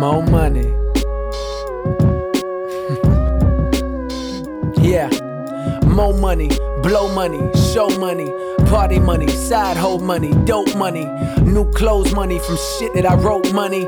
more money. Yeah, more money, blow money, show money, party money, side hoe money, dope money, new clothes money from shit that I wrote money.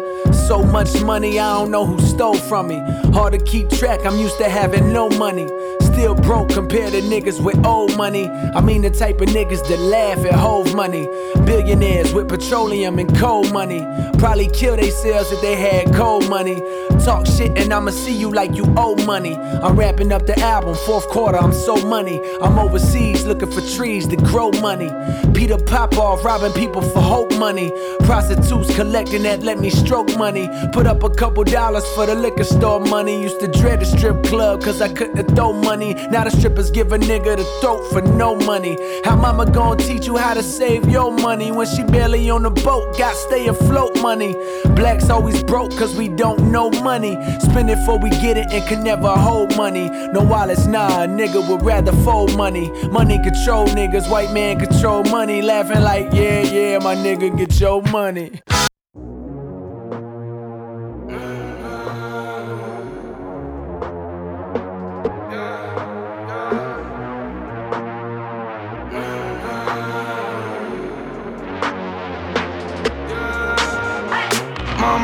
So much money, I don't know who stole from me. Hard to keep track, I'm used to having no money. Still broke compared to niggas with old money. I mean the type of niggas that laugh at hove money. Billionaires with petroleum and coal money. Probably kill themselves if they had cold money. Talk shit and I'ma see you like you owe money. I'm wrapping up the album, fourth quarter, I'm so money. I'm overseas looking for trees to grow money. Peter Popoff robbing people for hope money. Prostitutes collecting that let me stroke money. Put up a couple dollars for the liquor store money. Used to dread the strip club cause I couldn't throw money. Now the strippers give a nigga the throat for no money. How mama gon' teach you how to save your money when she barely on the boat, got stay afloat money. Blacks always broke cause we don't know money. Spend it before we get it and can never hold money. No wallets, nah, a nigga would rather fold money. Money control niggas, white man control money. Laughing like, yeah, yeah, my nigga, get your money.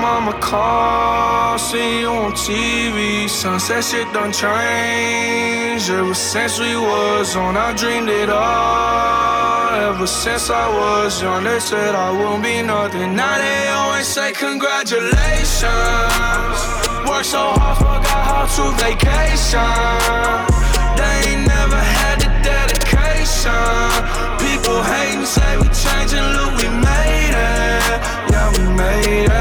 Mama call, see you on TV. Sunset shit done changed. Ever since we was on, I dreamed it all. Ever since I was young, they said I won't be nothing. Now they always say congratulations. Worked so hard, forgot how to vacation. They ain't never had the dedication. People hatin', say we changing, look, we made it. Yeah, we made it.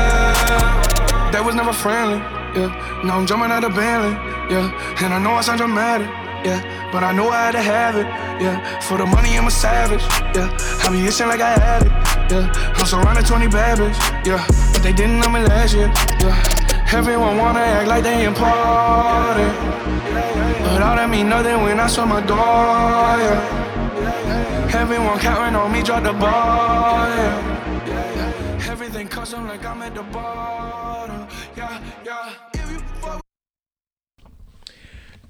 That was never friendly, yeah. Now I'm jumping out of Bentley, yeah. And I know I sound dramatic, yeah. But I know I had to have it, yeah. For the money, I'm a savage, yeah. I be itching like I had it, yeah. I'm surrounded 20 bad bitches, yeah. But they didn't know me last year, yeah. Everyone wanna act like they important, but all that mean nothing when I shut my door, yeah. Everyone counting on me, drop the ball, yeah. Everything custom like I'm at the bottom, yeah, yeah. If you fuck.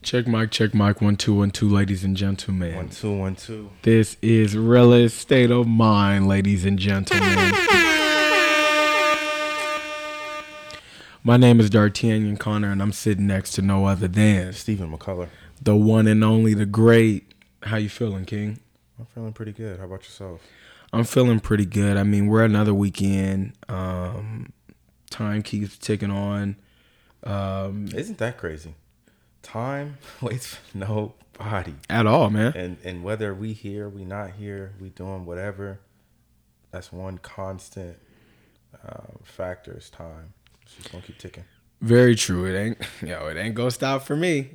Check mic, 1 2 1 2, ladies and gentlemen. 1 2 1 2. This is realest state of mind, ladies and gentlemen. My name is D'Artagnan Connor, and I'm sitting next to no other than Stephen McCullough, the one and only, the great. How you feeling, King? I'm feeling pretty good. How about yourself? I'm feeling pretty good. I mean, we're another weekend. Time keeps ticking on. Isn't that crazy? Time waits for nobody. At all, man. And whether we here, we not here, we doing whatever, that's one constant factor is time. It's just going to keep ticking. Very true. It ain't gonna stop for me.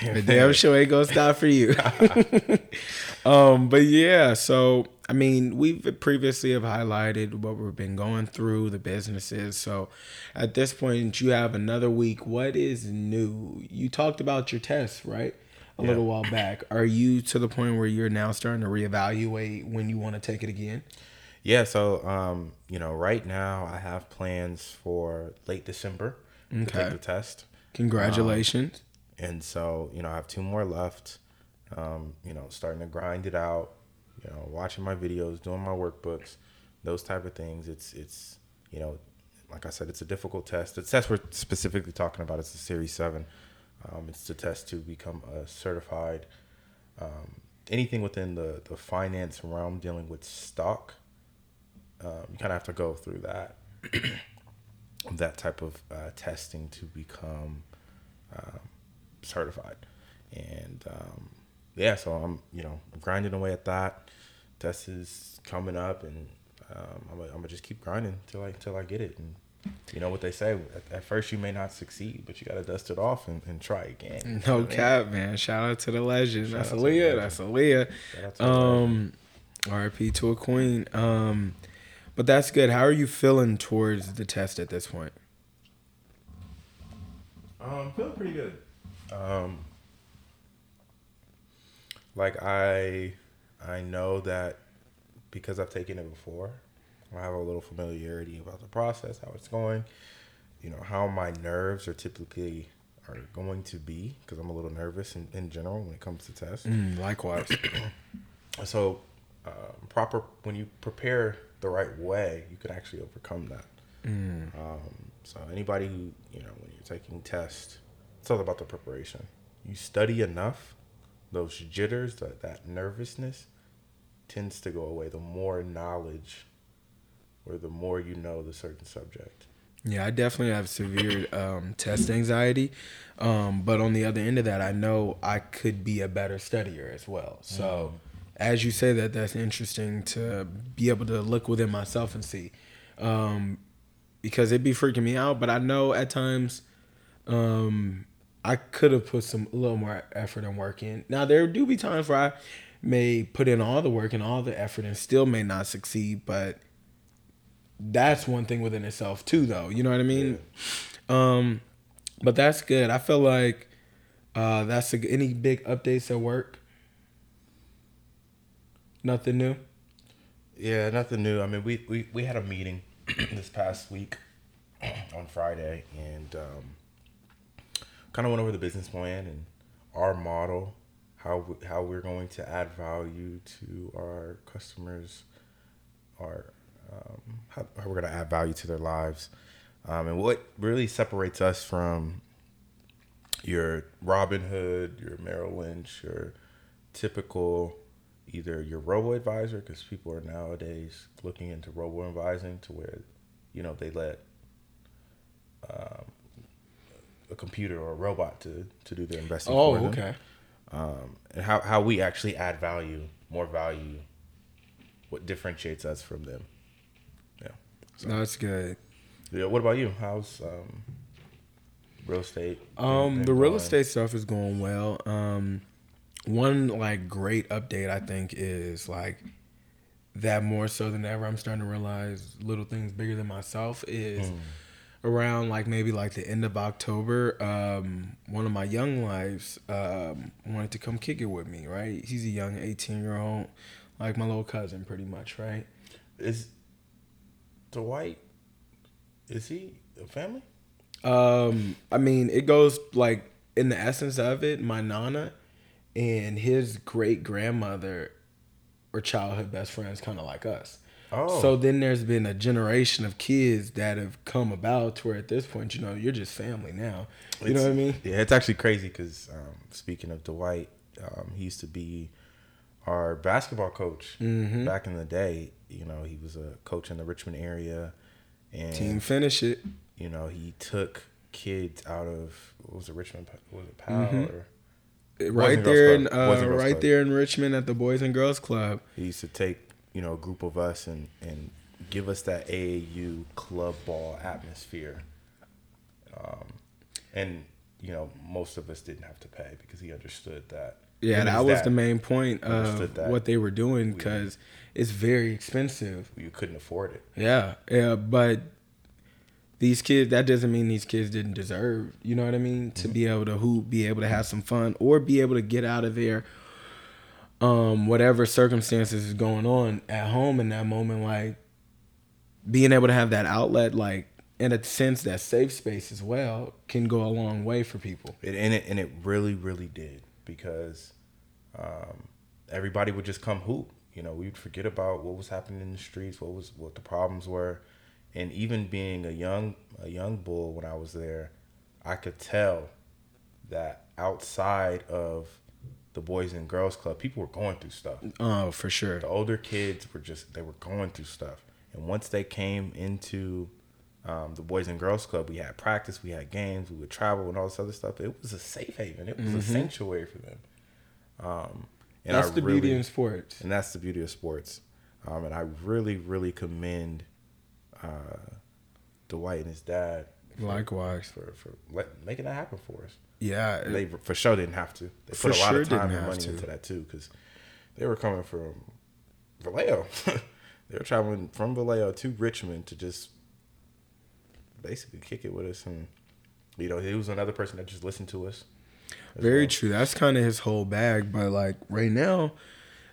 The damn show ain't gonna stop for you. But yeah, so I mean, we've previously have highlighted what we've been going through, the businesses. So at this point, you have another week. What is new? You talked about your tests, right? A little while back. Are you to the point where you're now starting to reevaluate when you want to take it again? Yeah. So right now I have plans for late December. Okay. To take the test. Congratulations. And so, I have 2 more left. Starting to grind it out, watching my videos, doing my workbooks, those type of things. It's like I said, it's a difficult test. The test we're specifically talking about is the Series 7. It's the test to become a certified, anything within the finance realm dealing with stock. You kind of have to go through that. That type of testing to become certified. And so I'm grinding away at that. Test is coming up, and I'm gonna just keep grinding till I get it. And you know what they say, at first you may not succeed, but you gotta dust it off and try again. No cap, man. Shout out to the legend. That's Aaliyah. That's Aaliyah. RIP to a queen. But that's good. How are you feeling towards the test at this point? Feeling pretty good. I know that because I've taken it before, I have a little familiarity about the process, how it's going. you know, how my nerves are typically are going to be, because I'm a little nervous in general when it comes to tests. Likewise. So proper, when you prepare the right way, you can actually overcome that. So anybody who, you know, when you're taking tests, it's all about the preparation. You study enough, those jitters, that nervousness tends to go away. The more knowledge or the more you know the certain subject. Yeah, I definitely have severe test anxiety. But on the other end of that, I know I could be a better studier as well. So as you say that, that's interesting to be able to look within myself and see. Because it'd be freaking me out. But I know at times I could have put a little more effort and work in. Now, there do be times where I may put in all the work and all the effort and still may not succeed. But that's one thing within itself too, though. You know what I mean? Yeah. But that's good. I feel like that's any big updates at work? Nothing new? Yeah, nothing new. I mean, we had a meeting this past week on Friday and kind of went over the business plan and our model, how we're going to add value to our customers, how we're going to add value to their lives, and what really separates us from your Robin Hood, your Merrill Lynch, your typical, either your robo-advisor, because people are nowadays looking into robo-advising to where, you know, they let a computer or a robot to do their investing for them. Okay. And how we actually add more value, what differentiates us from them. Yeah. So, no, that's good. Yeah. What about you? How's real estate? The real estate stuff is going well. One like great update I think is like that more so than ever I'm starting to realize little things bigger than myself is around like maybe like the end of October. One of my young lives wanted to come kick it with me, right? He's a young 18-year-old, like my little cousin pretty much, right? Is Dwight, is he a family? I mean, it goes like in the essence of it, my Nana and his great-grandmother or childhood best friends, kind of like us. Oh. So then there's been a generation of kids that have come about to where at this point, you know, you're just family now. You know what I mean? Yeah, it's actually crazy because speaking of Dwight, he used to be our basketball coach back in the day. You know, he was a coach in the Richmond area. And Team Finish It. You know, he took kids out of, what was it, Richmond? Was it Powell or... Right there in Richmond at the Boys and Girls Club. He used to take, you know, a group of us and give us that AAU club ball atmosphere. And, you know, most of us didn't have to pay because he understood that. Yeah, that was the main point of what they were doing because it's very expensive. You couldn't afford it. Yeah, but these kids, that doesn't mean these kids didn't deserve, you know what I mean, to be able to hoop, be able to have some fun, or be able to get out of their whatever circumstances is going on at home in that moment, like being able to have that outlet, like in a sense that safe space as well can go a long way for people. It really, really did because everybody would just come hoop. You know, we'd forget about what was happening in the streets, what the problems were. And even being a young bull when I was there, I could tell that outside of the Boys and Girls Club, people were going through stuff. Oh, for sure. The older kids were going through stuff. And once they came into the Boys and Girls Club, we had practice, we had games, we would travel and all this other stuff. It was a safe haven. It was a sanctuary for them. And that's the beauty of sports. And that's the beauty of sports. And I really, really commend Dwight and his dad for making that happen for us. Yeah, they for sure didn't have to. They put a lot of time and money into that too because they were coming from Vallejo. They were traveling from Vallejo to Richmond to just basically kick it with us, and you know he was another person that just listened to us. Very true. That's kind of his whole bag. But like right now,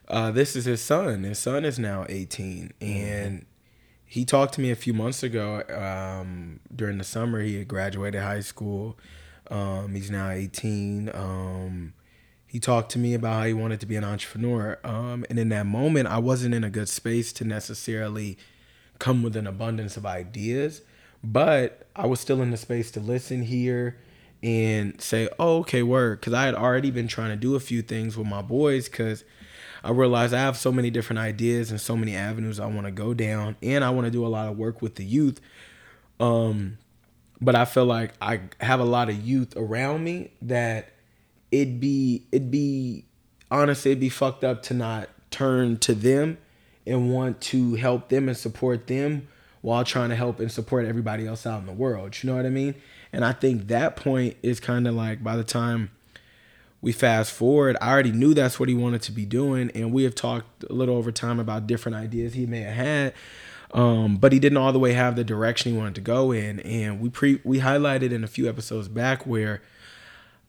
this is his son. His son is now 18, and He talked to me a few months ago during the summer. He had graduated high school. He's now 18. He talked to me about how he wanted to be an entrepreneur. And in that moment, I wasn't in a good space to necessarily come with an abundance of ideas, but I was still in the space to listen, hear, and say, oh, okay, word. Because I had already been trying to do a few things with my boys because I realized I have so many different ideas and so many avenues I want to go down, and I want to do a lot of work with the youth. But I feel like I have a lot of youth around me that it'd be fucked up to not turn to them and want to help them and support them while trying to help and support everybody else out in the world. You know what I mean? And I think that point is kind of like, by the time we fast forward, I already knew that's what he wanted to be doing. And we have talked a little over time about different ideas he may have had, but he didn't all the way have the direction he wanted to go in. And we highlighted in a few episodes back where,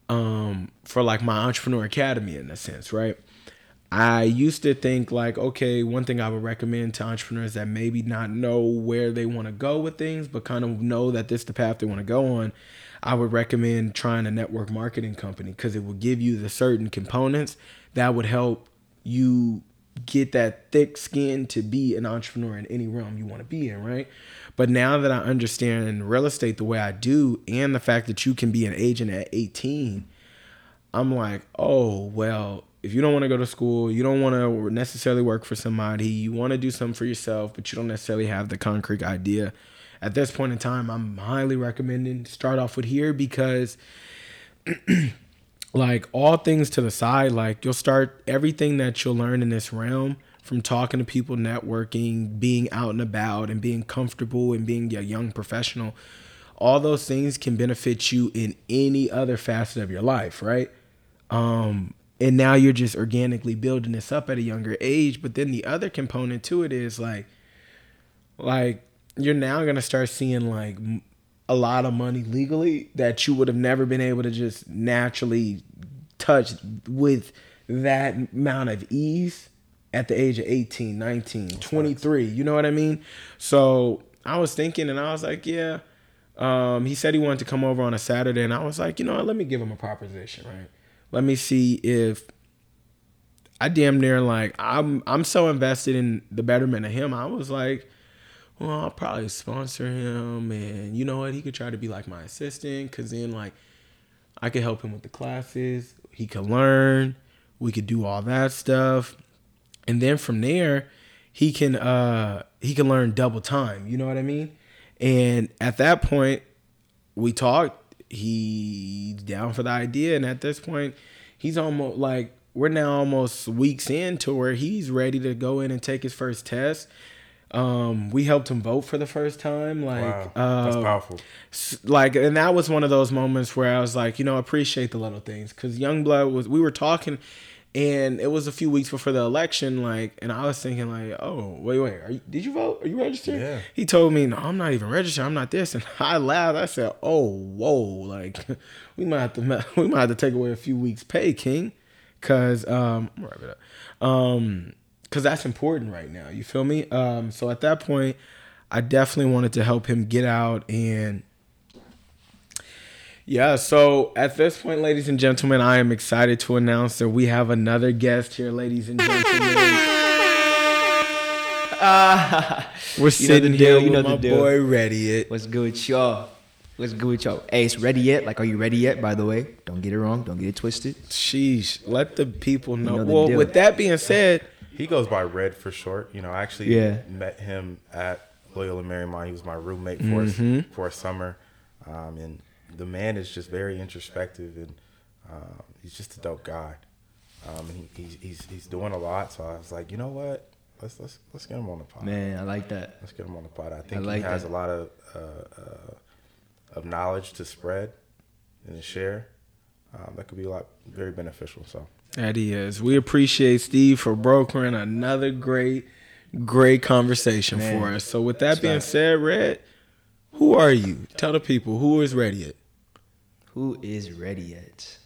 for like my entrepreneur academy in a sense, right? I used to think like, okay, one thing I would recommend to entrepreneurs that maybe not know where they want to go with things, but kind of know that this is the path they want to go on, I would recommend trying a network marketing company because it will give you the certain components that would help you get that thick skin to be an entrepreneur in any realm you want to be in, right? But now that I understand real estate the way I do, and the fact that you can be an agent at 18, I'm like, oh, well, if you don't want to go to school, you don't want to necessarily work for somebody, you want to do something for yourself, but you don't necessarily have the concrete idea. At this point in time, I'm highly recommending start off with here because like all things to the side, like you'll start everything that you'll learn in this realm from talking to people, networking, being out and about and being comfortable and being a young professional. All those things can benefit you in any other facet of your life, right? And now you're just organically building this up at a younger age. But then the other component to it is like, you're now going to start seeing like a lot of money legally that you would have never been able to just naturally touch with that amount of ease at the age of 18, 19, 23. You know what I mean? So I was thinking and I was like, yeah. He said he wanted to come over on a Saturday. And I was like, you know what? Let me give him a proposition, right? Let me see if I damn near like I'm so invested in the betterment of him. I was like, well, I'll probably sponsor him, and you know what? He could try to be like my assistant, because then like I could help him with the classes. He could learn. We could do all that stuff, and then from there, he can learn double time. You know what I mean? And at that point, we talked. He's down for the idea, and at this point, he's almost like we're now almost weeks into where he's ready to go in and take his first test. We helped him vote for the first time. Like, wow, that's powerful. Like, and that was one of those moments where I was like, you know, appreciate the little things. Cause Youngblood we were talking and it was a few weeks before the election. Like, and I was thinking like, oh, wait, did you vote? Are you registered? Yeah. He told me, no, I'm not even registered. I'm not this. And I laughed. I said, oh, whoa. Like we might have to take away a few weeks pay, King. Cause, I'm gonna wrap it up. Because that's important right now. You feel me? So at that point, I definitely wanted to help him get out. And yeah, so at this point, ladies and gentlemen, I am excited to announce that we have another guest here, ladies and gentlemen. We're sitting here with my boy Rediet. What's good with y'all? What's good with y'all? Hey, it's Rediet. Like, are you ready yet, by the way? Don't get it wrong. Don't get it twisted. Sheesh. Let the people know. Well, with that being said... He goes by Red for short. You know, I actually met him at Loyola Marymount. He was my roommate for a summer. And the man is just very introspective, and he's just a dope guy. And he's doing a lot. So I was like, you know what? Let's get him on the pod. Man, I like that. Let's get him on the pod. I think he has a lot of knowledge to spread and to share. That could be very beneficial. So. That he is. We appreciate Steve for brokering another great conversation for us. So with that being said, Red, who are you? Tell the people, who is Rediet? Who is Rediet?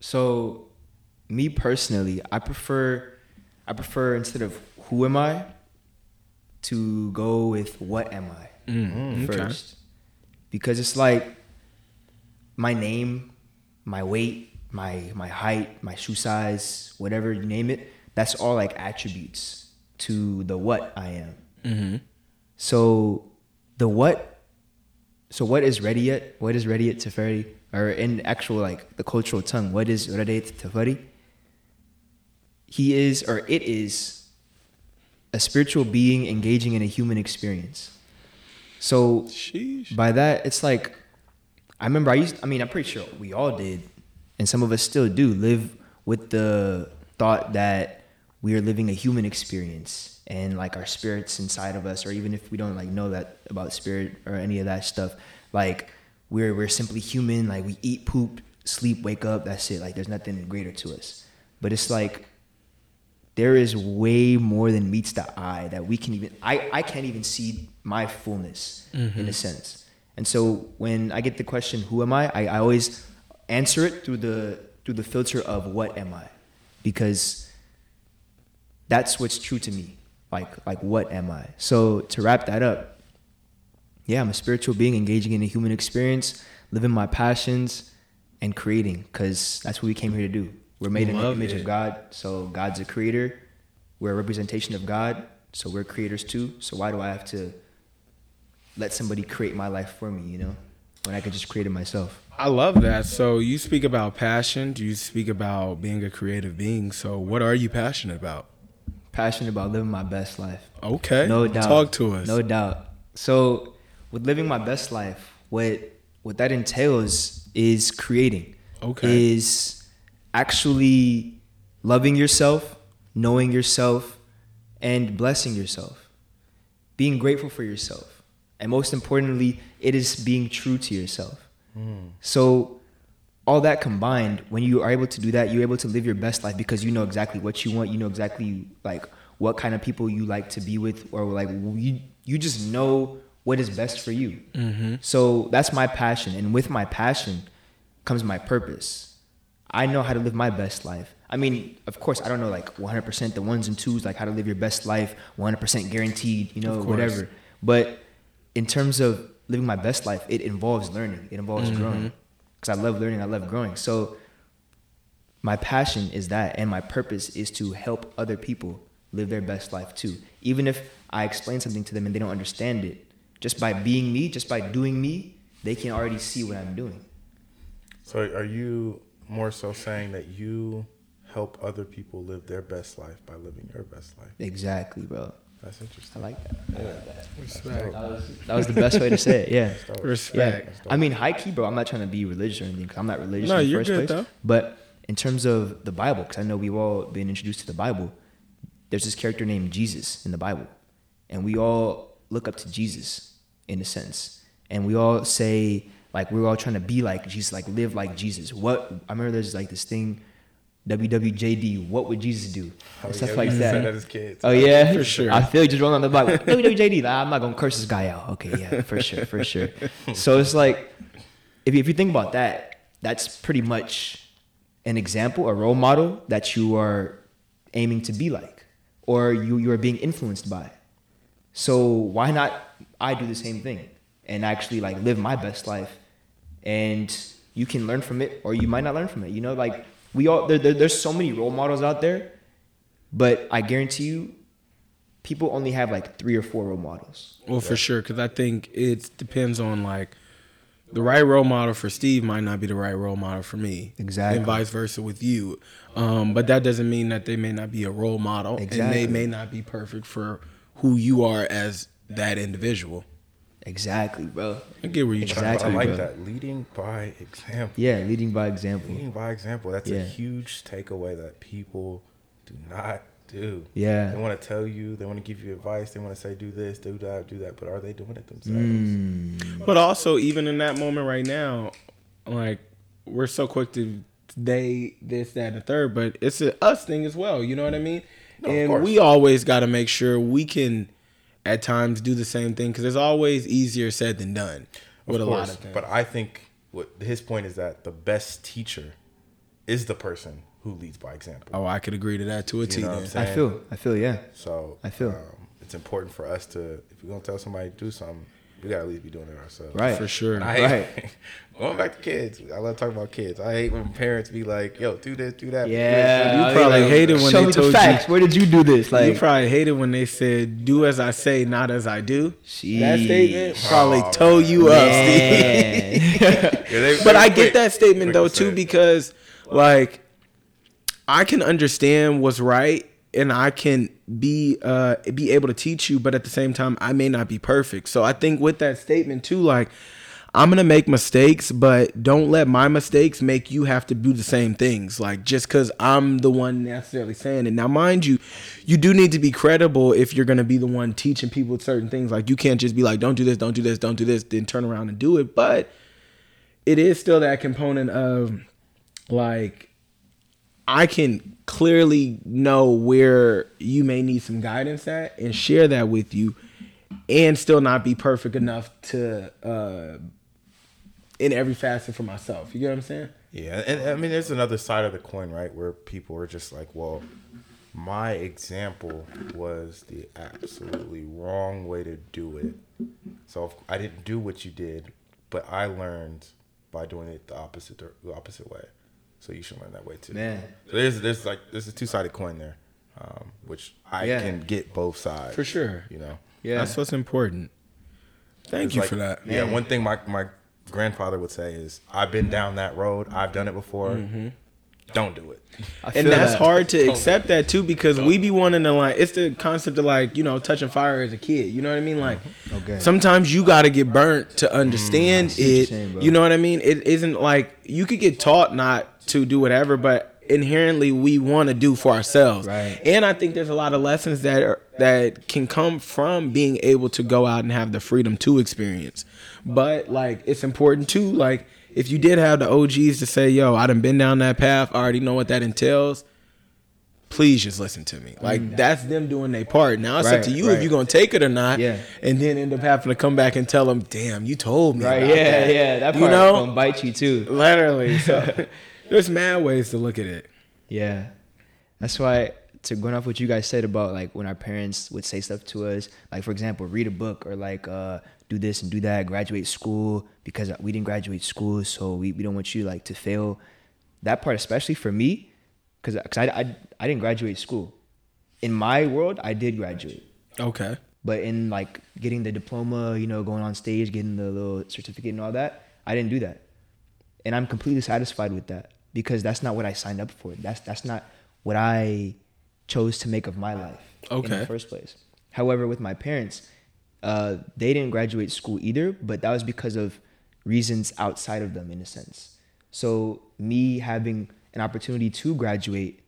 So me personally, I prefer instead of who am I to go with what am I first. Okay. Because it's like my name, my weight, my height, my shoe size, whatever you name it, that's all like attributes to the what I am. Mm-hmm. So the what, so what is Rediet? What is Rediet Teferi? Or in actual like the cultural tongue, what is Rediet Teferi? He is, or it is, a spiritual being engaging in a human experience. So sheesh. By that, it's like, I'm pretty sure we all did, and some of us still do, live with the thought that we are living a human experience and like our spirits inside of us, or even if we don't like know that about spirit or any of that stuff, like we're simply human, like we eat, poop, sleep, wake up, that's it. Like there's nothing greater to us. But it's like, there is way more than meets the eye that we can even, I can't even see my fullness in a sense. And so when I get the question, who am I always answer it through the filter of what am I? Because that's what's true to me. Like what am I? So to wrap that up, yeah, I'm a spiritual being engaging in a human experience, living my passions and creating, because that's what we came here to do. We're made in the image of God, so God's a creator. We're a representation of God, so we're creators too. So why do I have to let somebody create my life for me, you know, when I could just create it myself? I love that. So you speak about passion. You speak about being a creative being. So what are you passionate about? Passionate about living my best life. Okay. No doubt. Talk to us. No doubt. So with living my best life, what that entails is creating. Okay. Is actually loving yourself, knowing yourself, and blessing yourself. Being grateful for yourself. And most importantly, it is being true to yourself. Mm. So all that combined, when you are able to do that, you're able to live your best life because you know exactly what you want. You know exactly like what kind of people you like to be with, or like you just know what is best for you. Mm-hmm. So that's my passion. And with my passion comes my purpose. I know how to live my best life. I mean, of course, I don't know like 100% the ones and twos, like how to live your best life, 100% guaranteed, you know, whatever. But in terms of living my best life, it involves learning. It involves growing, because I love learning. I love growing. So my passion is that, and my purpose is to help other people live their best life too. Even if I explain something to them and they don't understand it, just by being me, just by doing me, they can already see what I'm doing. So are you more so saying that you help other people live their best life by living your best life? Exactly, bro. That's interesting. I like that. Yeah. I like that. Respect. That was the best way to say it, yeah. Respect. Yeah. I mean, high key, bro, I'm not trying to be religious or anything, because I'm not religious in the first place. Though. But in terms of the Bible, because I know we've all been introduced to the Bible, there's this character named Jesus in the Bible. And we all look up to Jesus, in a sense. And we all say, like, we're all trying to be like Jesus, like live like Jesus. What I remember, there's like this thing, WWJD, what would Jesus do? And stuff like that. As kids. Oh yeah, for sure. I feel like just rolling on the block, like, WWJD, like, I'm not gonna curse this guy out. Okay, yeah, for sure. So it's like, if you think about that, that's pretty much an example, a role model that you are aiming to be like, or you are being influenced by. So why not I do the same thing and actually like live my best life? And you can learn from it, or you might not learn from it. You know, like we all, there's so many role models out there, but I guarantee you, people only have like 3 or 4 role models. Well, for sure, because I think it depends on like the right role model for Steve might not be the right role model for me. Exactly. And vice versa with you. But that doesn't mean that they may not be a role model. Exactly. And they may not be perfect for who you are as that individual. Exactly, bro. I get where you're trying to. I like that. Leading by example. Yeah, leading by example. Leading by example. That's a huge takeaway that people do not do. Yeah. They want to tell you. They want to give you advice. They want to say, do this, do that, do that. But are they doing it themselves? Mm. But also, even in that moment right now, like, we're so quick to today, this, that, and the third. But it's an us thing as well. You know what I mean? No, and we always got to make sure we can at times do the same thing, because it's always easier said than done with a lot of things. But I think what his point is that the best teacher is the person who leads by example. Oh, I could agree to that to a T. I feel, yeah. So I feel it's important for us to, if we're going to tell somebody to do something, we got to at least be doing it ourselves. Right. For sure. And I hate, right. Going back to kids. I love talking about kids. I hate when parents be like, yo, do this, do that. Yeah. You probably hated when they told you. Show me the facts. Where did you do this? Like, you probably hated when they said, do as I say, not as I do. Jeez. That statement probably tore you up, Steve. But I get that statement, though, too, because, like, I can understand what's right. And I can be able to teach you, but at the same time, I may not be perfect. So I think with that statement too, like, I'm going to make mistakes, but don't let my mistakes make you have to do the same things. Like, just because I'm the one necessarily saying it. Now, mind you, you do need to be credible if you're going to be the one teaching people certain things. Like, you can't just be like, don't do this, don't do this, don't do this, then turn around and do it. But it is still that component of, like, I can clearly know where you may need some guidance at and share that with you and still not be perfect enough to, in every facet for myself. You get what I'm saying? Yeah. And I mean, there's another side of the coin, right? Where people are just like, well, my example was the absolutely wrong way to do it. So if I didn't do what you did, but I learned by doing it the opposite way. So you should learn that way too. Man. So there's a two-sided coin there, which I can get both sides. For sure. You know? Yeah. That's what's important. Thank you for that. Yeah, man. One thing my grandfather would say is, I've been down that road. I've done it before. Mm-hmm. Don't do it. And that's hard to accept that too, because we be wanting to, like, it's the concept of, like, you know, touching fire as a kid. You know what I mean? Like, okay. Sometimes you got to get burnt to understand it. Shame, you know what I mean? It isn't like, you could get taught not to do whatever, but inherently we want to do for ourselves. Right. And I think there's a lot of lessons that can come from being able to go out and have the freedom to experience. But, like, it's important too, like, if you did have the OGs to say, yo, I done been down that path, I already know what that entails, please just listen to me. Like, that's them doing their part. Now it's up to you if you're going to take it or not, and then end up having to come back and tell them, damn, you told me. Right, that. Yeah, that part, you know, gonna bite you too. Literally, so... There's mad ways to look at it. Yeah. That's why, to going off what you guys said about, like, when our parents would say stuff to us, like, for example, read a book, or, like, do this and do that, graduate school, because we didn't graduate school, so we don't want you, like, to fail. That part, especially for me, because I didn't graduate school. In my world, I did graduate. Okay. But in, like, getting the diploma, you know, going on stage, getting the little certificate and all that, I didn't do that. And I'm completely satisfied with that. Because that's not what I signed up for. That's not what I chose to make of my life in the first place. However, with my parents, they didn't graduate school either, but that was because of reasons outside of them, in a sense. So me having an opportunity to graduate,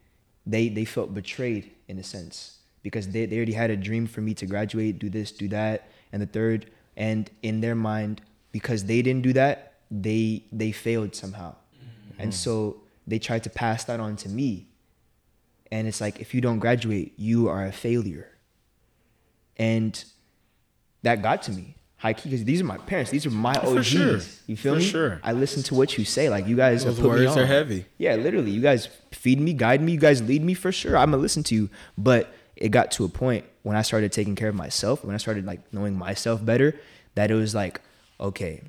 they felt betrayed, in a sense, because they already had a dream for me to graduate, do this, do that, and the third. And in their mind, because they didn't do that, they failed somehow. And so they tried to pass that on to me. And it's like, if you don't graduate, you are a failure. And that got to me. High key, because these are my parents. These are my OGs. For sure. You feel me? For sure. I listen to what you say. Like, you guys have put me on. Those words are heavy. Yeah, literally. You guys feed me, guide me. You guys lead me, for sure. I'm going to listen to you. But it got to a point when I started taking care of myself, when I started, like, knowing myself better, that it was like, okay,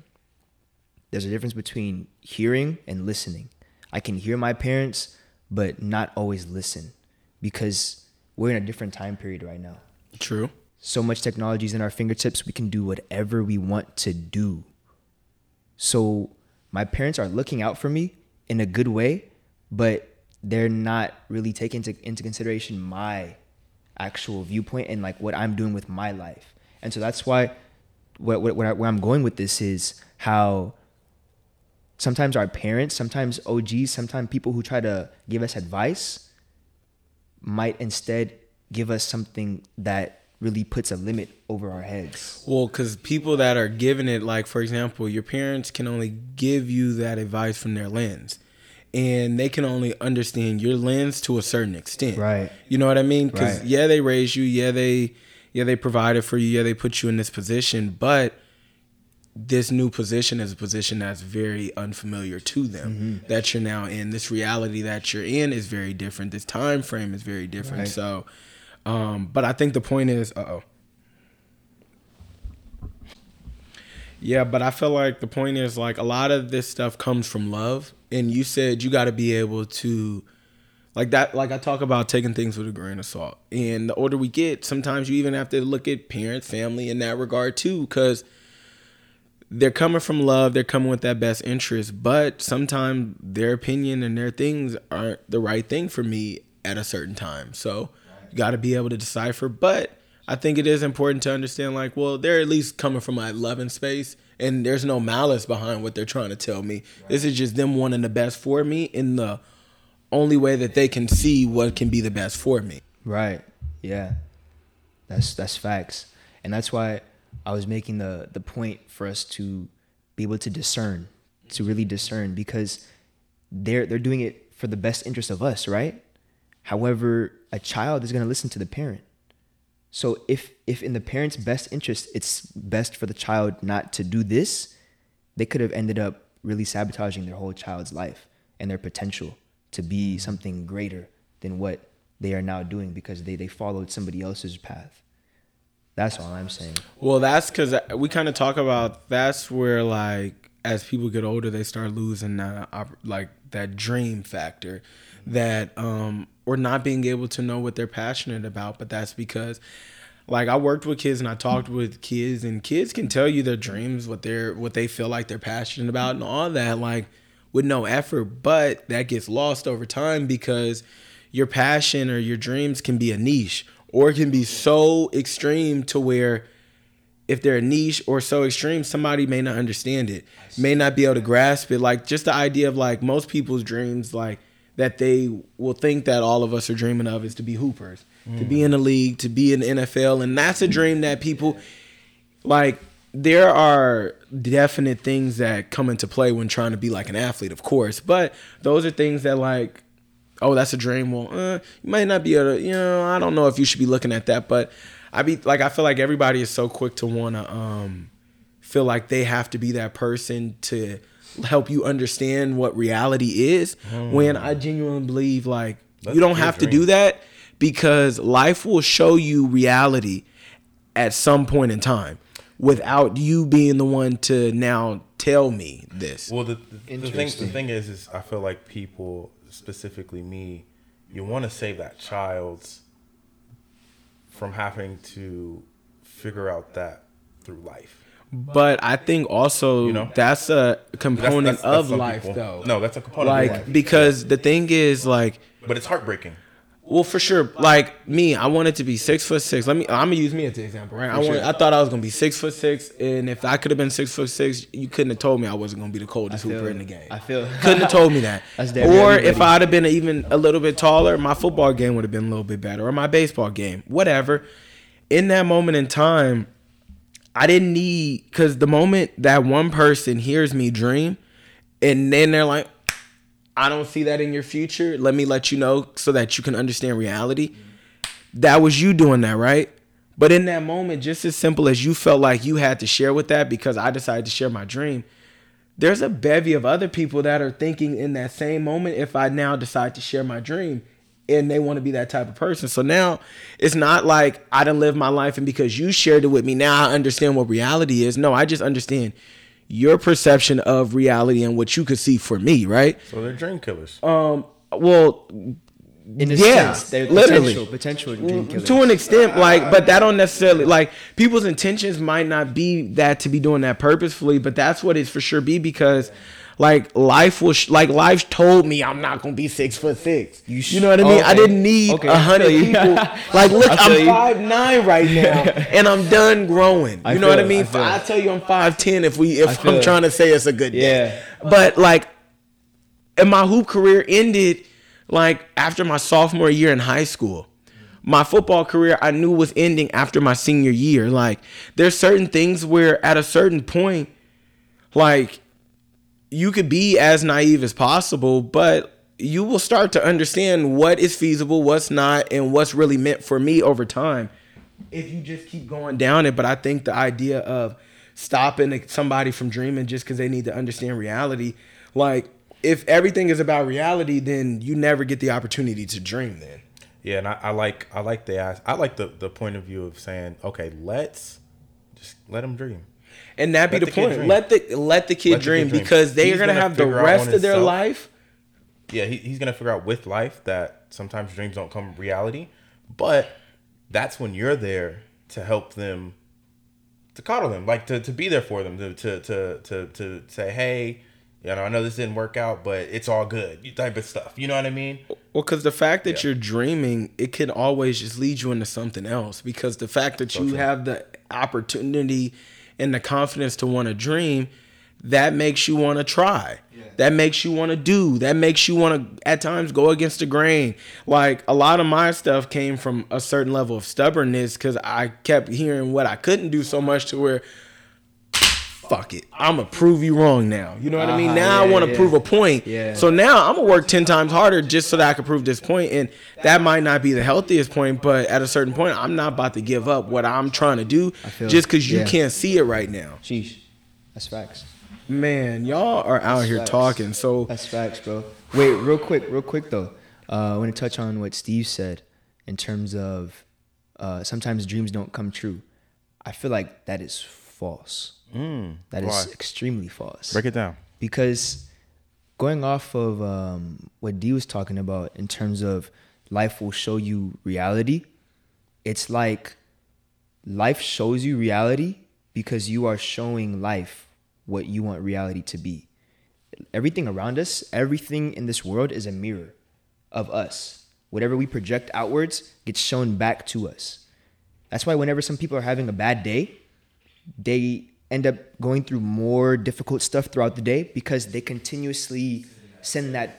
there's a difference between hearing and listening. I can hear my parents, but not always listen, because we're in a different time period right now. True. So much technology is in our fingertips. We can do whatever we want to do. So my parents are looking out for me in a good way, but they're not really taking into consideration my actual viewpoint and, like, what I'm doing with my life. And so that's why where I'm going with this is how... Sometimes our parents, sometimes OGs, sometimes people who try to give us advice might instead give us something that really puts a limit over our heads. Well, because people that are giving it, like, for example, your parents can only give you that advice from their lens. And they can only understand your lens to a certain extent. Right. You know what I mean? Because, yeah, they raised you. Yeah, they provided for you. Yeah, they put you in this position. But... this new position is a position that's very unfamiliar to them, that you're now in. This reality that you're in is very different. This time frame is very different. Right. So, but I think the point is, Yeah, but I feel like the point is, like, a lot of this stuff comes from love. And you said you got to be able to, like that, like I talk about taking things with a grain of salt. And the older we get, sometimes you even have to look at parents, family in that regard too, because they're coming from love. They're coming with that best interest, but sometimes their opinion and their things aren't the right thing for me at a certain time. So you got to be able to decipher. But I think it is important to understand, like, well, they're at least coming from my loving space, and there's no malice behind what they're trying to tell me. Right. This is just them wanting the best for me in the only way that they can see what can be the best for me. Right. Yeah. That's facts. And that's why I was making the point for us to be able to discern, to really discern, because they're doing it for the best interest of us, right? However, a child is going to listen to the parent. So if in the parent's best interest, it's best for the child not to do this, they could have ended up really sabotaging their whole child's life and their potential to be something greater than what they are now doing, because they followed somebody else's path. That's all I'm saying. Well, that's because we kind of talk about, that's where, like, as people get older, they start losing that dream factor, that or not being able to know what they're passionate about. But that's because, like, I worked with kids and I talked with kids, and kids can tell you their dreams, what they feel like they're passionate about and all that, like, with no effort. But that gets lost over time, because your passion or your dreams can be a niche, or it can be so extreme to where if they're a niche or so extreme, somebody may not understand it, may not be able to grasp it. Like, just the idea of, like, most people's dreams, like, that they will think that all of us are dreaming of, is to be hoopers, to be in the league, to be in the NFL. And that's a dream that people, like, there are definite things that come into play when trying to be like an athlete, of course. But those are things that, like, oh, that's a dream. Well, you might not be able to, you know, I don't know if you should be looking at that. But I feel like everybody is so quick to want to feel like they have to be that person to help you understand what reality is. When I genuinely believe, like, that's, you don't have to do that, because life will show you reality at some point in time without you being the one to now tell me this. Well, the thing is I feel like people, specifically me, you want to save that child's from having to figure out that through life. But I think also, you know, that's a component of life, people. Though. No, that's a component, like, of life. Because the thing is, like, but it's heartbreaking. Well, for sure. Like, me, I wanted to be 6'6". I'm gonna use me as an example, right? I thought I was gonna be 6'6", and if I could have been 6'6", you couldn't have told me I wasn't gonna be the coldest hooper in the game. I feel couldn't have told me that. Or if I'd have been even a little bit taller, my football game would have been a little bit better, or my baseball game, whatever. In that moment in time, I didn't need, because the moment that one person hears me dream, and then they're like, I don't see that in your future, let me let you know so that you can understand reality. That was you doing that, right? But in that moment, just as simple as you felt like you had to share with that because I decided to share my dream, there's a bevy of other people that are thinking in that same moment, if I now decide to share my dream, and they want to be that type of person. So now it's not like I done lived my life, and because you shared it with me, now I understand what reality is. No, I just understand your perception of reality and what you could see for me, right? So they're dream killers. Well, in a sense, they're literally potential dream killers. To an extent, like, but that don't necessarily, like, people's intentions might not be that to be doing that purposefully, but that's what it's for sure be, because, like, life was life told me I'm not gonna be 6'6". You know what I mean? Okay. I didn't need 100 people. Like, look, I'm 5'9" right now, and I'm done growing. You know what I mean? I'll tell you, I'm 5'10" if I'm trying to say it's a good day. But, like, and my hoop career ended, like, after my sophomore year in high school. My football career, I knew, was ending after my senior year. Like, there's certain things where at a certain point, like, you could be as naive as possible, but you will start to understand what is feasible, what's not, and what's really meant for me over time if you just keep going down it. But I think the idea of stopping somebody from dreaming just because they need to understand reality, like, if everything is about reality, then you never get the opportunity to dream then. Yeah, and I like the point of view of saying, okay, let's just let them dream. And that be the point. Let the kid dream because they are going to have the rest of their life. Yeah, he's going to figure out with life that sometimes dreams don't come reality. But that's when you're there to help them, to coddle them, like to be there for them, to say, hey, you know, I know this didn't work out, but it's all good type of stuff. You know what I mean? Well, because the fact that you're dreaming, it can always just lead you into something else. Because the fact that you have the opportunity and the confidence to want to dream, that makes you want to try. Yeah. That makes you want to do. That makes you want to, at times, go against the grain. Like, a lot of my stuff came from a certain level of stubbornness because I kept hearing what I couldn't do so much to where, fuck it, I'm going to prove you wrong now. You know what I mean? Now I want to prove a point. Yeah. So now I'm going to work 10 times harder just so that I can prove this point. And that might not be the healthiest point, but at a certain point, I'm not about to give up what I'm trying to do just because you can't see it right now. Jeez, that's facts. Man, y'all are out here talking. So that's facts, bro. Wait, real quick though. I want to touch on what Steve said in terms of sometimes dreams don't come true. I feel like that is false. That is extremely false. Break it down. Because going off of what Dee was talking about in terms of life will show you reality, it's like life shows you reality because you are showing life what you want reality to be. Everything around us, everything in this world is a mirror of us. Whatever we project outwards gets shown back to us. That's why whenever some people are having a bad day, they end up going through more difficult stuff throughout the day because they continuously send that,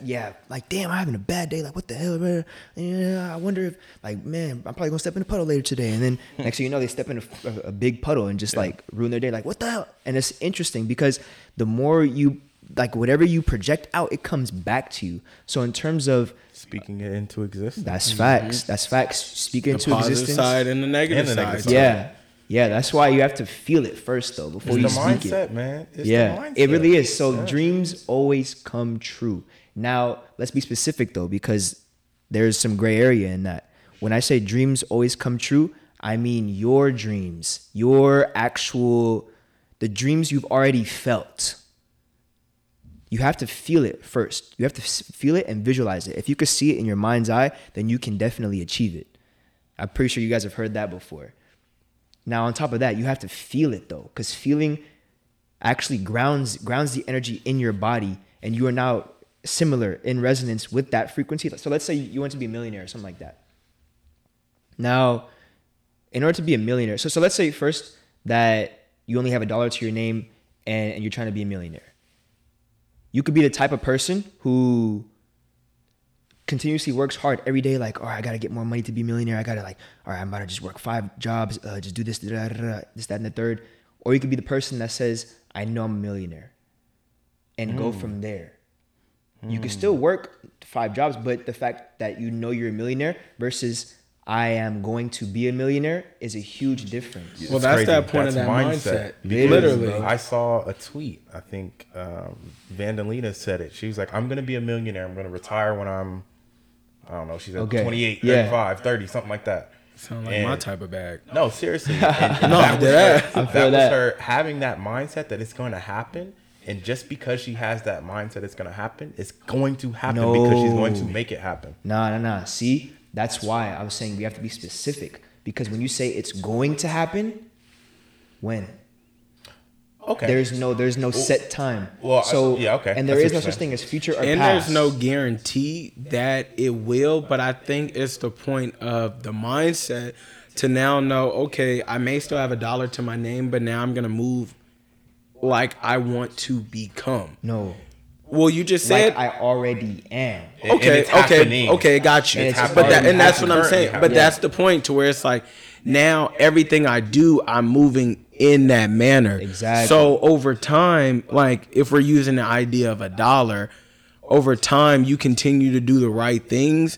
like, damn, I'm having a bad day. Like, what the hell, man? Yeah, I wonder if, like, man, I'm probably going to step in a puddle later today. And then next thing you know, they step in a big puddle and just, like, ruin their day. Like, what the hell? And it's interesting because the more you, like, whatever you project out, it comes back to you. So in terms of speaking it into existence. That's facts. That's facts. Speaking into existence. The positive side and the negative side. Yeah. Yeah, that's why you have to feel it first, though, before you speak it. It's the mindset, man. It really is. So dreams always come true. Now, let's be specific, though, because there's some gray area in that. When I say dreams always come true, I mean your dreams, the dreams you've already felt. You have to feel it first. You have to feel it and visualize it. If you could see it in your mind's eye, then you can definitely achieve it. I'm pretty sure you guys have heard that before. Now, on top of that, you have to feel it, though, because feeling actually grounds the energy in your body, and you are now similar in resonance with that frequency. So let's say you want to be a millionaire or something like that. Now, in order to be a millionaire, so let's say first that you only have $1 to your name and you're trying to be a millionaire. You could be the type of person who continuously works hard every day, like, all right, I gotta get more money to be a millionaire. I gotta, like, all right, I'm about to just work 5 jobs, just do this, this, that, and the third. Or you could be the person that says, I know I'm a millionaire, and go from there. You can still work 5 jobs, but the fact that you know you're a millionaire versus I am going to be a millionaire is a huge difference. Well, that's that point of that mindset. Literally. I saw a tweet, I think Vandalina said it. She was like, I'm gonna be a millionaire. I'm gonna retire when I'm, I don't know, she's at 28, 35, 30, something like that. Sound like my type of bag. No, seriously. That was her having that mindset that it's going to happen. And just because she has that mindset it's going to happen, it's going to happen because she's going to make it happen. Nah. See, that's why I was saying we have to be specific. Because when you say it's going to happen, when? Okay. There's no set time. Well, so okay. And there is no such thing as future or past. And there's no guarantee that it will, but I think it's the point of the mindset to now know, okay, I may still have $1 to my name, but now I'm gonna move like I want to become. No. Well, you just said I already am. Okay, got you. And that's what I'm saying. But that's the point to where it's like now everything I do, I'm moving in that manner. Exactly. So over time, like if we're using the idea of $1, over time you continue to do the right things.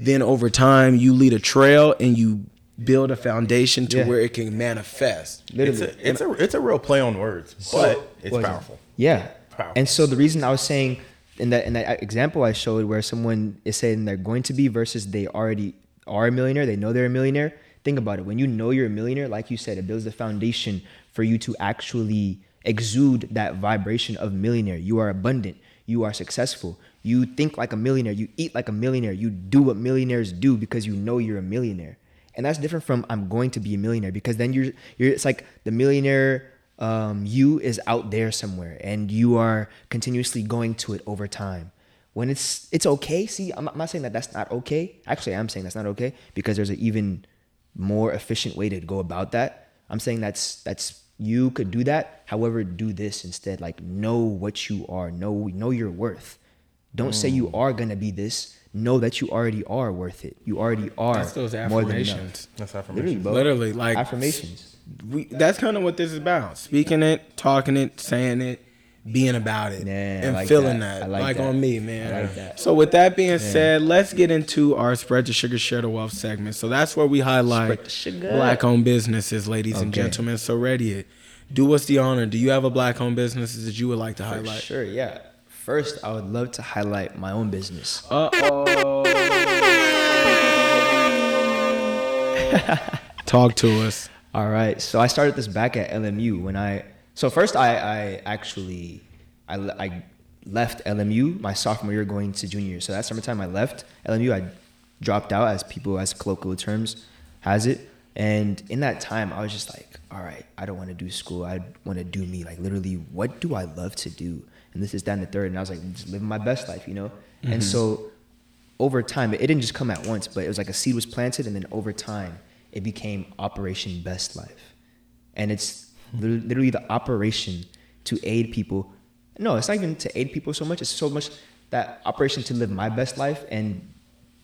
Then over time you lead a trail and you build a foundation to where it can manifest. Literally, it's a real play on words, but it's powerful. Powerful. And so the reason I was saying in that example I showed where someone is saying they're going to be versus they already are a millionaire, they know they're a millionaire. Think about it. When you know you're a millionaire, like you said, it builds the foundation for you to actually exude that vibration of millionaire. You are abundant. You are successful. You think like a millionaire. You eat like a millionaire. You do what millionaires do because you know you're a millionaire. And that's different from I'm going to be a millionaire, because then you're it's like the millionaire you is out there somewhere and you are continuously going to it over time. When it's okay. See, I'm not saying that that's not okay. Actually, I'm saying that's not okay because there's an even more efficient way to go about that. I'm saying that's you could do that. However, do this instead. Like, know what you are. Know your worth. Don't say you are gonna be this. Know that you already are worth it. You already are. That's those affirmations. That's affirmations. Literally, like affirmations. That's kind of what this is about. Speaking it, talking it, saying it, being about it, and like feeling that. Like that. On me, man. I like that. So with that being said, let's get into our Spread the Sugar, Share the Wealth segment. So that's where we highlight black-owned businesses, ladies and gentlemen. So Rediet, do us the honor. Do you have a black-owned business that you would like to highlight? For sure, yeah. First, I would love to highlight my own business. Talk to us. All right. So I started this back at LMU when I left LMU my sophomore year going to junior year. So that summertime I left LMU, I dropped out, as colloquial terms has it. And in that time I was just like, all right, I don't want to do school. I want to do me. Like, literally, what do I love to do? And this is down the third. And I was like, just living my best life, you know? Mm-hmm. And so over time, it didn't just come at once, but it was like a seed was planted. And then over time it became Operation Best Life. And it's literally the operation to aid people. No, it's not even to aid people so much. It's so much that operation to live my best life, and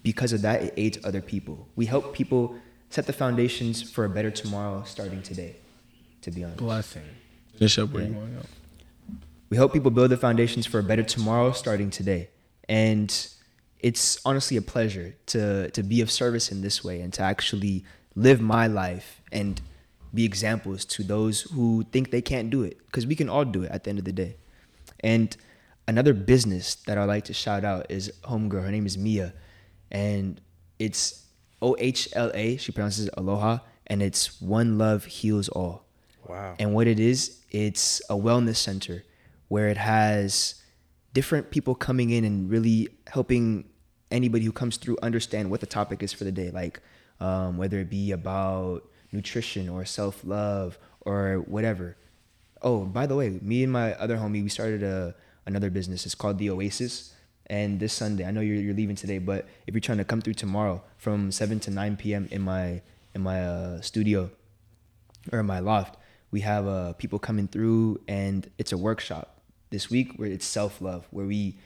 because of that, it aids other people. We help people set the foundations for a better tomorrow starting today, to be honest. Blessing. Finish up where you want to go. We help people build the foundations for a better tomorrow starting today. And it's honestly a pleasure to be of service in this way and to actually live my life and be examples to those who think they can't do it, because we can all do it at the end of the day. And another business that I like to shout out is Homegirl. Her name is Mia, and it's OHLA. She pronounces it Aloha, and it's One Love Heals All. Wow. And what it is, it's a wellness center where it has different people coming in and really helping anybody who comes through understand what the topic is for the day, like whether it be about nutrition or self-love or whatever. Oh, by the way, me and my other homie, we started another business. It's called The Oasis. And this Sunday, I know you're leaving today, but if you're trying to come through tomorrow from 7 to 9 p.m. in my studio or in my loft, we have people coming through, and it's a workshop this week where it's self-love, where we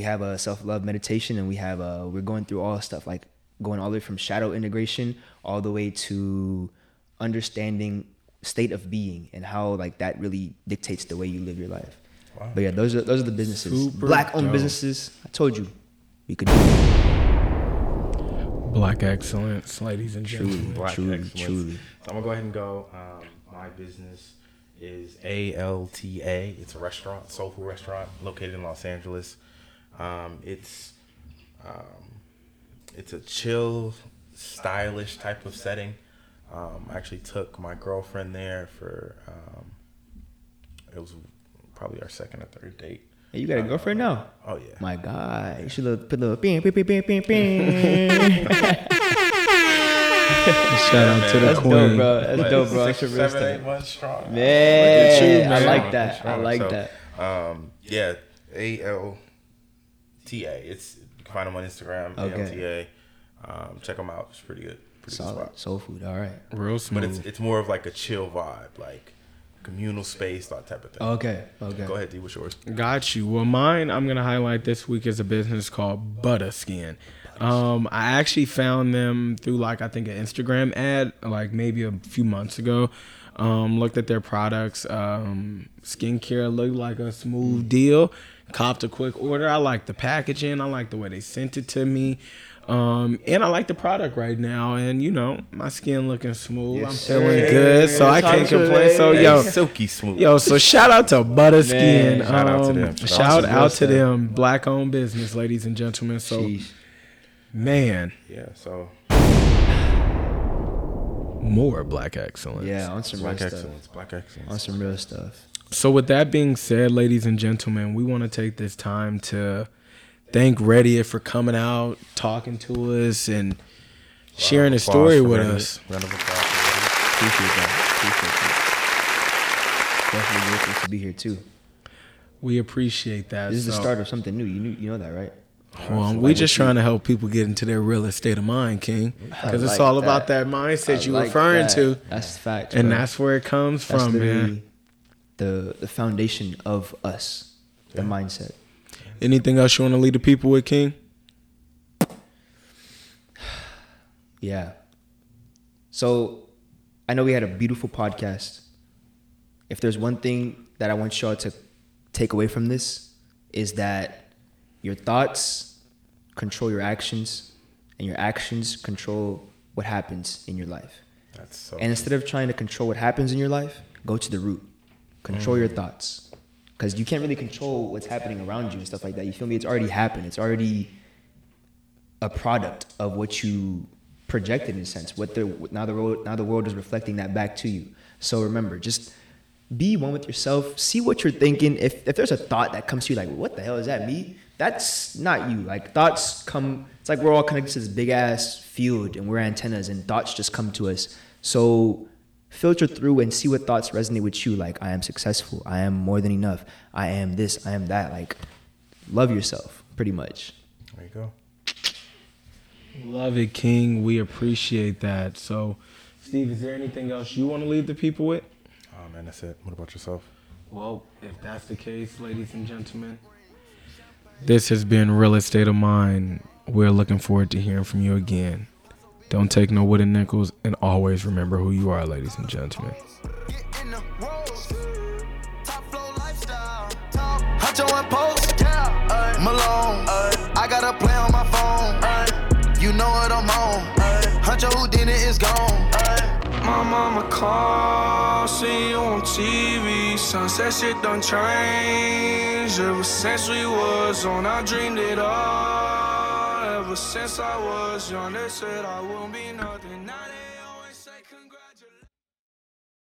have a self-love meditation, and we have we're going through all stuff like going all the way from shadow integration all the way to understanding state of being and how like that really dictates the way you live your life. Wow. But yeah, those are the businesses. Black-owned businesses. I told you we could do it. Black excellence, ladies and gentlemen. Truly, black excellence. Truly. So I'm gonna go ahead and go. My business is ALTA. It's a restaurant, soul food restaurant located in Los Angeles. It's a chill, stylish type of setting. I actually took my girlfriend there for, it was probably our second or third date. Hey, you got a girlfriend now? Oh, yeah. My God. You should put a little bing. Shout out to the queen. That's dope, bro. That's dope, bro. 6, 7, 8 months strong. Man, I like that. Yeah, ALTA. It's... Find them on Instagram, ALTA. Check them out. It's pretty good. Pretty solid good spot. Soul food. All right. Real smooth. But it's more of like a chill vibe, like communal space, that type of thing. Okay. Go ahead, D. What's yours? Got you. Well, mine I'm gonna highlight this week is a business called Butta Skin. I actually found them through an Instagram ad, like maybe a few months ago. Looked at their products. Skincare looked like a smooth deal. Copped a quick order. I like the packaging. I like the way they sent it to me. And I like the product right now. And, you know, my skin looking smooth. Yes, I'm feeling good. So I can't complain. So, yo. Silky smooth. Yo, so shout out to Butta Skin. Shout out to them. Shout out to them. Black-owned business, ladies and gentlemen. So, man. Yeah, so. more black excellence. Yeah, on some black excellence. Black excellence. On some real stuff. So with that being said, ladies and gentlemen, we want to take this time to thank Rediet for coming out, talking to us, and sharing his story with us. Round of applause for Rediet. Appreciate that. Definitely grateful to be here too. We appreciate that. This is the start of something new. You know that, right? Well, we just trying to help people get into their realest state of mind, King. Because it's all about that mindset you're referring to. That's the fact. And that's where it comes from, man. The foundation of us, the mindset. Anything else you want to leave the people with, King? Yeah. So, I know we had a beautiful podcast. If there's one thing that I want y'all to take away from this, is that your thoughts control your actions, and your actions control what happens in your life. That's so. And instead of trying to control what happens in your life, go to the root. Control your thoughts, because you can't really control what's happening around you and stuff like that. You feel me? It's already happened. It's already a product of what you projected, in a sense. Now the world is reflecting that back to you. So remember, just be one with yourself. See what you're thinking. If there's a thought that comes to you like, what the hell is that, me? That's not you. Like, thoughts come. It's like we're all connected to this big ass field, and we're antennas, and thoughts just come to us. So filter through and see what thoughts resonate with you. Like, I am successful. I am more than enough. I am this. I am that. Like, love yourself, pretty much. There you go. Love it, King. We appreciate that. So, Steve, is there anything else you want to leave the people with? Oh, man, that's it. What about yourself? Well, if that's the case, ladies and gentlemen, this has been Real Estate of Mind. We're looking forward to hearing from you again. Don't take no wooden nickels, and always remember who you are, ladies and gentlemen. Get in the rolls. Top flow lifestyle. Top Huncho and Post. Yeah. Malone. I got a play on my phone. You know what I'm on. Huncho who did it is gone. My mama called, see you on TV. Sunset shit done changed. Ever since we was on, I dreamed it all. Ever since I was young, they said I won't be nothing now.